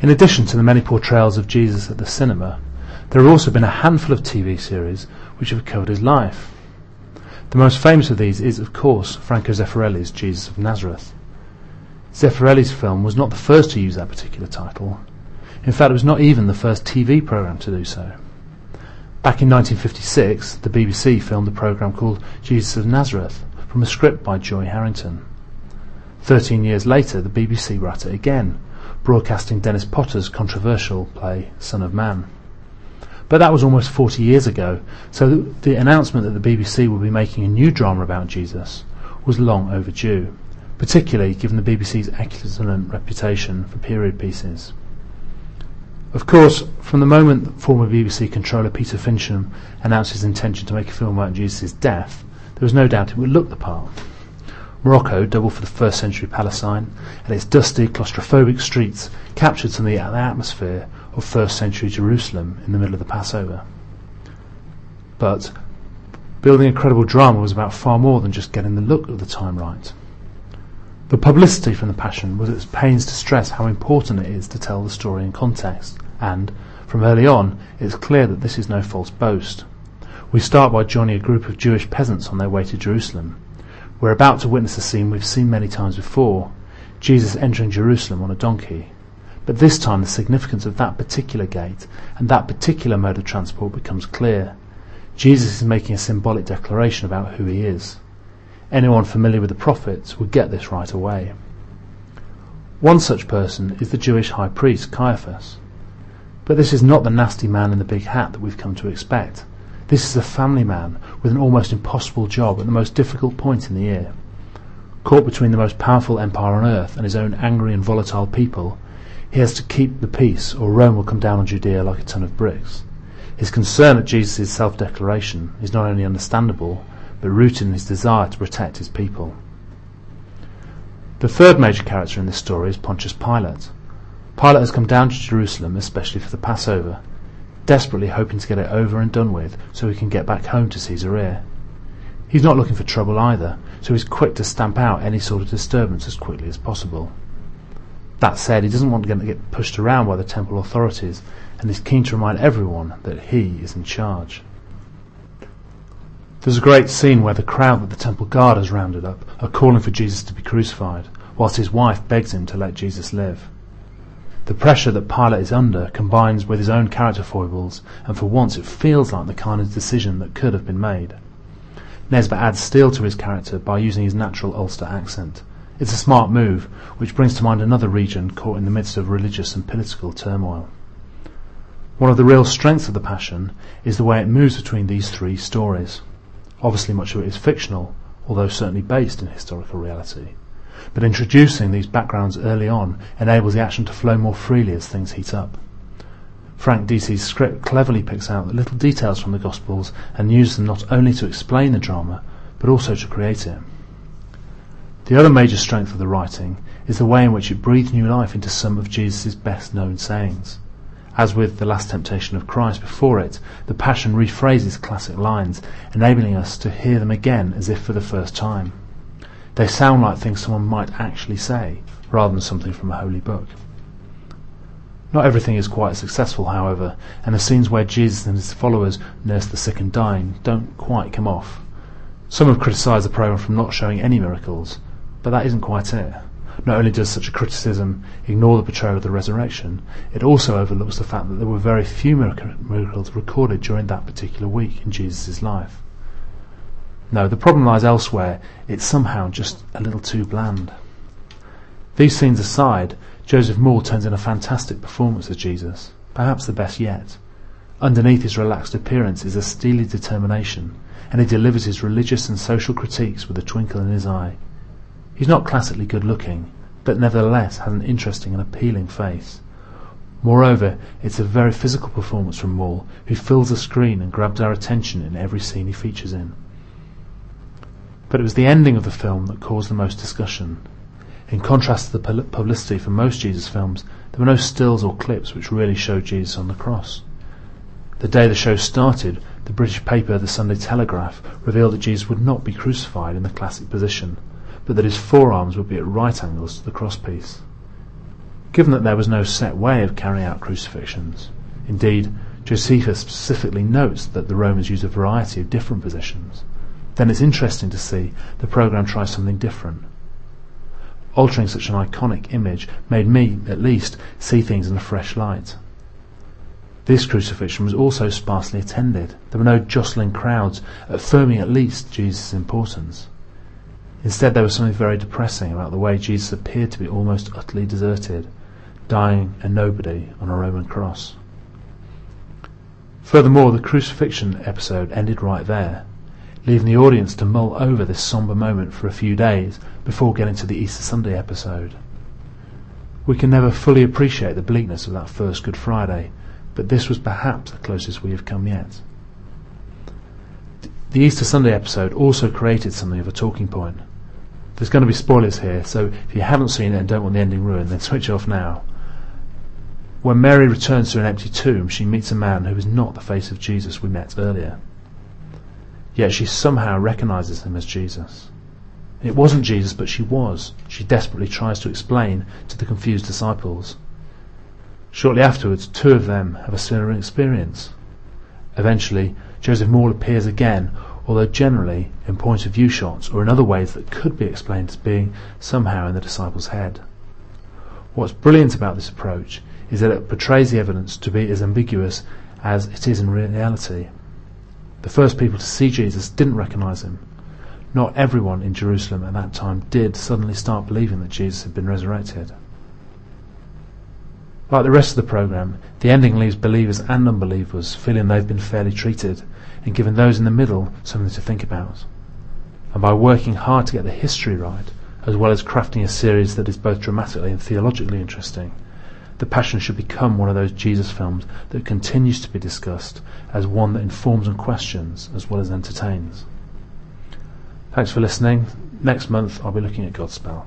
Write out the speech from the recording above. In addition to the many portrayals of Jesus at the cinema, there have also been a handful of TV series which have covered his life. The most famous of these is, of course, Franco Zeffirelli's Jesus of Nazareth. Zeffirelli's film was not the first to use that particular title. In fact, it was not even the first TV programme to do so. Back in 1956, the BBC filmed a programme called Jesus of Nazareth from a script by Joy Harrington. 13 years later, the BBC were at it again, broadcasting Dennis Potter's controversial play Son of Man. But that was almost 40 years ago, so the announcement that the BBC would be making a new drama about Jesus was long overdue, particularly given the BBC's excellent reputation for period pieces. Of course, from the moment that former BBC controller Peter Fincham announced his intention to make a film about Jesus' death, there was no doubt it would look the part. Morocco, double for the first century Palestine, and its dusty, claustrophobic streets captured some of the atmosphere of first century Jerusalem in the middle of the Passover. But building a credible drama was about far more than just getting the look of the time right. The publicity from the Passion was at its pains to stress how important it is to tell the story in context, and, from early on, it is clear that this is no false boast. We start by joining a group of Jewish peasants on their way to Jerusalem. We're about to witness a scene we've seen many times before, Jesus entering Jerusalem on a donkey. But this time the significance of that particular gate and that particular mode of transport becomes clear. Jesus is making a symbolic declaration about who he is. Anyone familiar with the prophets would get this right away. One such person is the Jewish high priest, Caiaphas. But this is not the nasty man in the big hat that we've come to expect. This is a family man with an almost impossible job at the most difficult point in the year. Caught between the most powerful empire on earth and his own angry and volatile people, he has to keep the peace or Rome will come down on Judea like a ton of bricks. His concern at Jesus' self-declaration is not only understandable, but rooted in his desire to protect his people. The third major character in this story is Pontius Pilate. Pilate has come down to Jerusalem especially for the Passover, desperately hoping to get it over and done with so he can get back home to Caesarea. He's not looking for trouble either, so he's quick to stamp out any sort of disturbance as quickly as possible. That said, he doesn't want to get pushed around by the temple authorities and is keen to remind everyone that he is in charge. There's a great scene where the crowd that the temple guard has rounded up are calling for Jesus to be crucified, whilst his wife begs him to let Jesus live. The pressure that Pilate is under combines with his own character foibles, and for once it feels like the kind of decision that could have been made. Nesbitt adds steel to his character by using his natural Ulster accent. It's a smart move, which brings to mind another region caught in the midst of religious and political turmoil. One of the real strengths of The Passion is the way it moves between these three stories. Obviously much of it is fictional, although certainly based in historical reality. But introducing these backgrounds early on enables the action to flow more freely as things heat up. Frank DC's script cleverly picks out the little details from the Gospels and uses them not only to explain the drama, but also to create it. The other major strength of the writing is the way in which it breathed new life into some of Jesus' best known sayings. As with The Last Temptation of Christ before it, The Passion rephrases classic lines, enabling us to hear them again as if for the first time. They sound like things someone might actually say, rather than something from a holy book. Not everything is quite successful, however, and the scenes where Jesus and his followers nurse the sick and dying don't quite come off. Some have criticised the programme for not showing any miracles, but that isn't quite it. Not only does such a criticism ignore the portrayal of the resurrection, it also overlooks the fact that there were very few miracles recorded during that particular week in Jesus' life. No, the problem lies elsewhere. It's somehow just a little too bland. These scenes aside, Joseph Mawle turns in a fantastic performance as Jesus, perhaps the best yet. Underneath his relaxed appearance is a steely determination, and he delivers his religious and social critiques with a twinkle in his eye. He's not classically good-looking, but nevertheless has an interesting and appealing face. Moreover, it's a very physical performance from Mawle, who fills the screen and grabs our attention in every scene he features in. But it was the ending of the film that caused the most discussion. In contrast to the publicity for most Jesus films, there were no stills or clips which really showed Jesus on the cross. The day the show started, the British paper The Sunday Telegraph revealed that Jesus would not be crucified in the classic position, but that his forearms would be at right angles to the crosspiece. given that there was no set way of carrying out crucifixions. Indeed, Josephus specifically notes that the Romans used a variety of different positions. Then it's interesting to see the programme try something different. Altering such an iconic image made me, at least, see things in a fresh light. This crucifixion was also sparsely attended. There were no jostling crowds, affirming at least Jesus' importance. Instead, there was something very depressing about the way Jesus appeared to be almost utterly deserted, dying a nobody on a Roman cross. Furthermore, the crucifixion episode ended right there, leaving the audience to mull over this sombre moment for a few days before getting to the Easter Sunday episode. We can never fully appreciate the bleakness of that first Good Friday, but this was perhaps the closest we have come yet. The Easter Sunday episode also created something of a talking point. There's going to be spoilers here, so if you haven't seen it and don't want the ending ruined, then switch off now. When Mary returns to an empty tomb, she meets a man who is not the face of Jesus we met earlier. Yet she somehow recognises him as Jesus. It wasn't Jesus, but she was. She desperately tries to explain to the confused disciples. Shortly afterwards, two of them have a similar experience. Eventually, Joseph Mawle appears again, although generally in point of view shots or in other ways that could be explained as being somehow in the disciple's head. What's brilliant about this approach is that it portrays the evidence to be as ambiguous as it is in reality. The first people to see Jesus didn't recognise him. Not everyone in Jerusalem at that time did suddenly start believing that Jesus had been resurrected. Like the rest of the programme, the ending leaves believers and unbelievers feeling they've been fairly treated and giving those in the middle something to think about. And by working hard to get the history right, as well as crafting a series that is both dramatically and theologically interesting, the Passion should become one of those Jesus films that continues to be discussed as one that informs and questions as well as entertains. Thanks for listening. Next month I'll be looking at Godspell.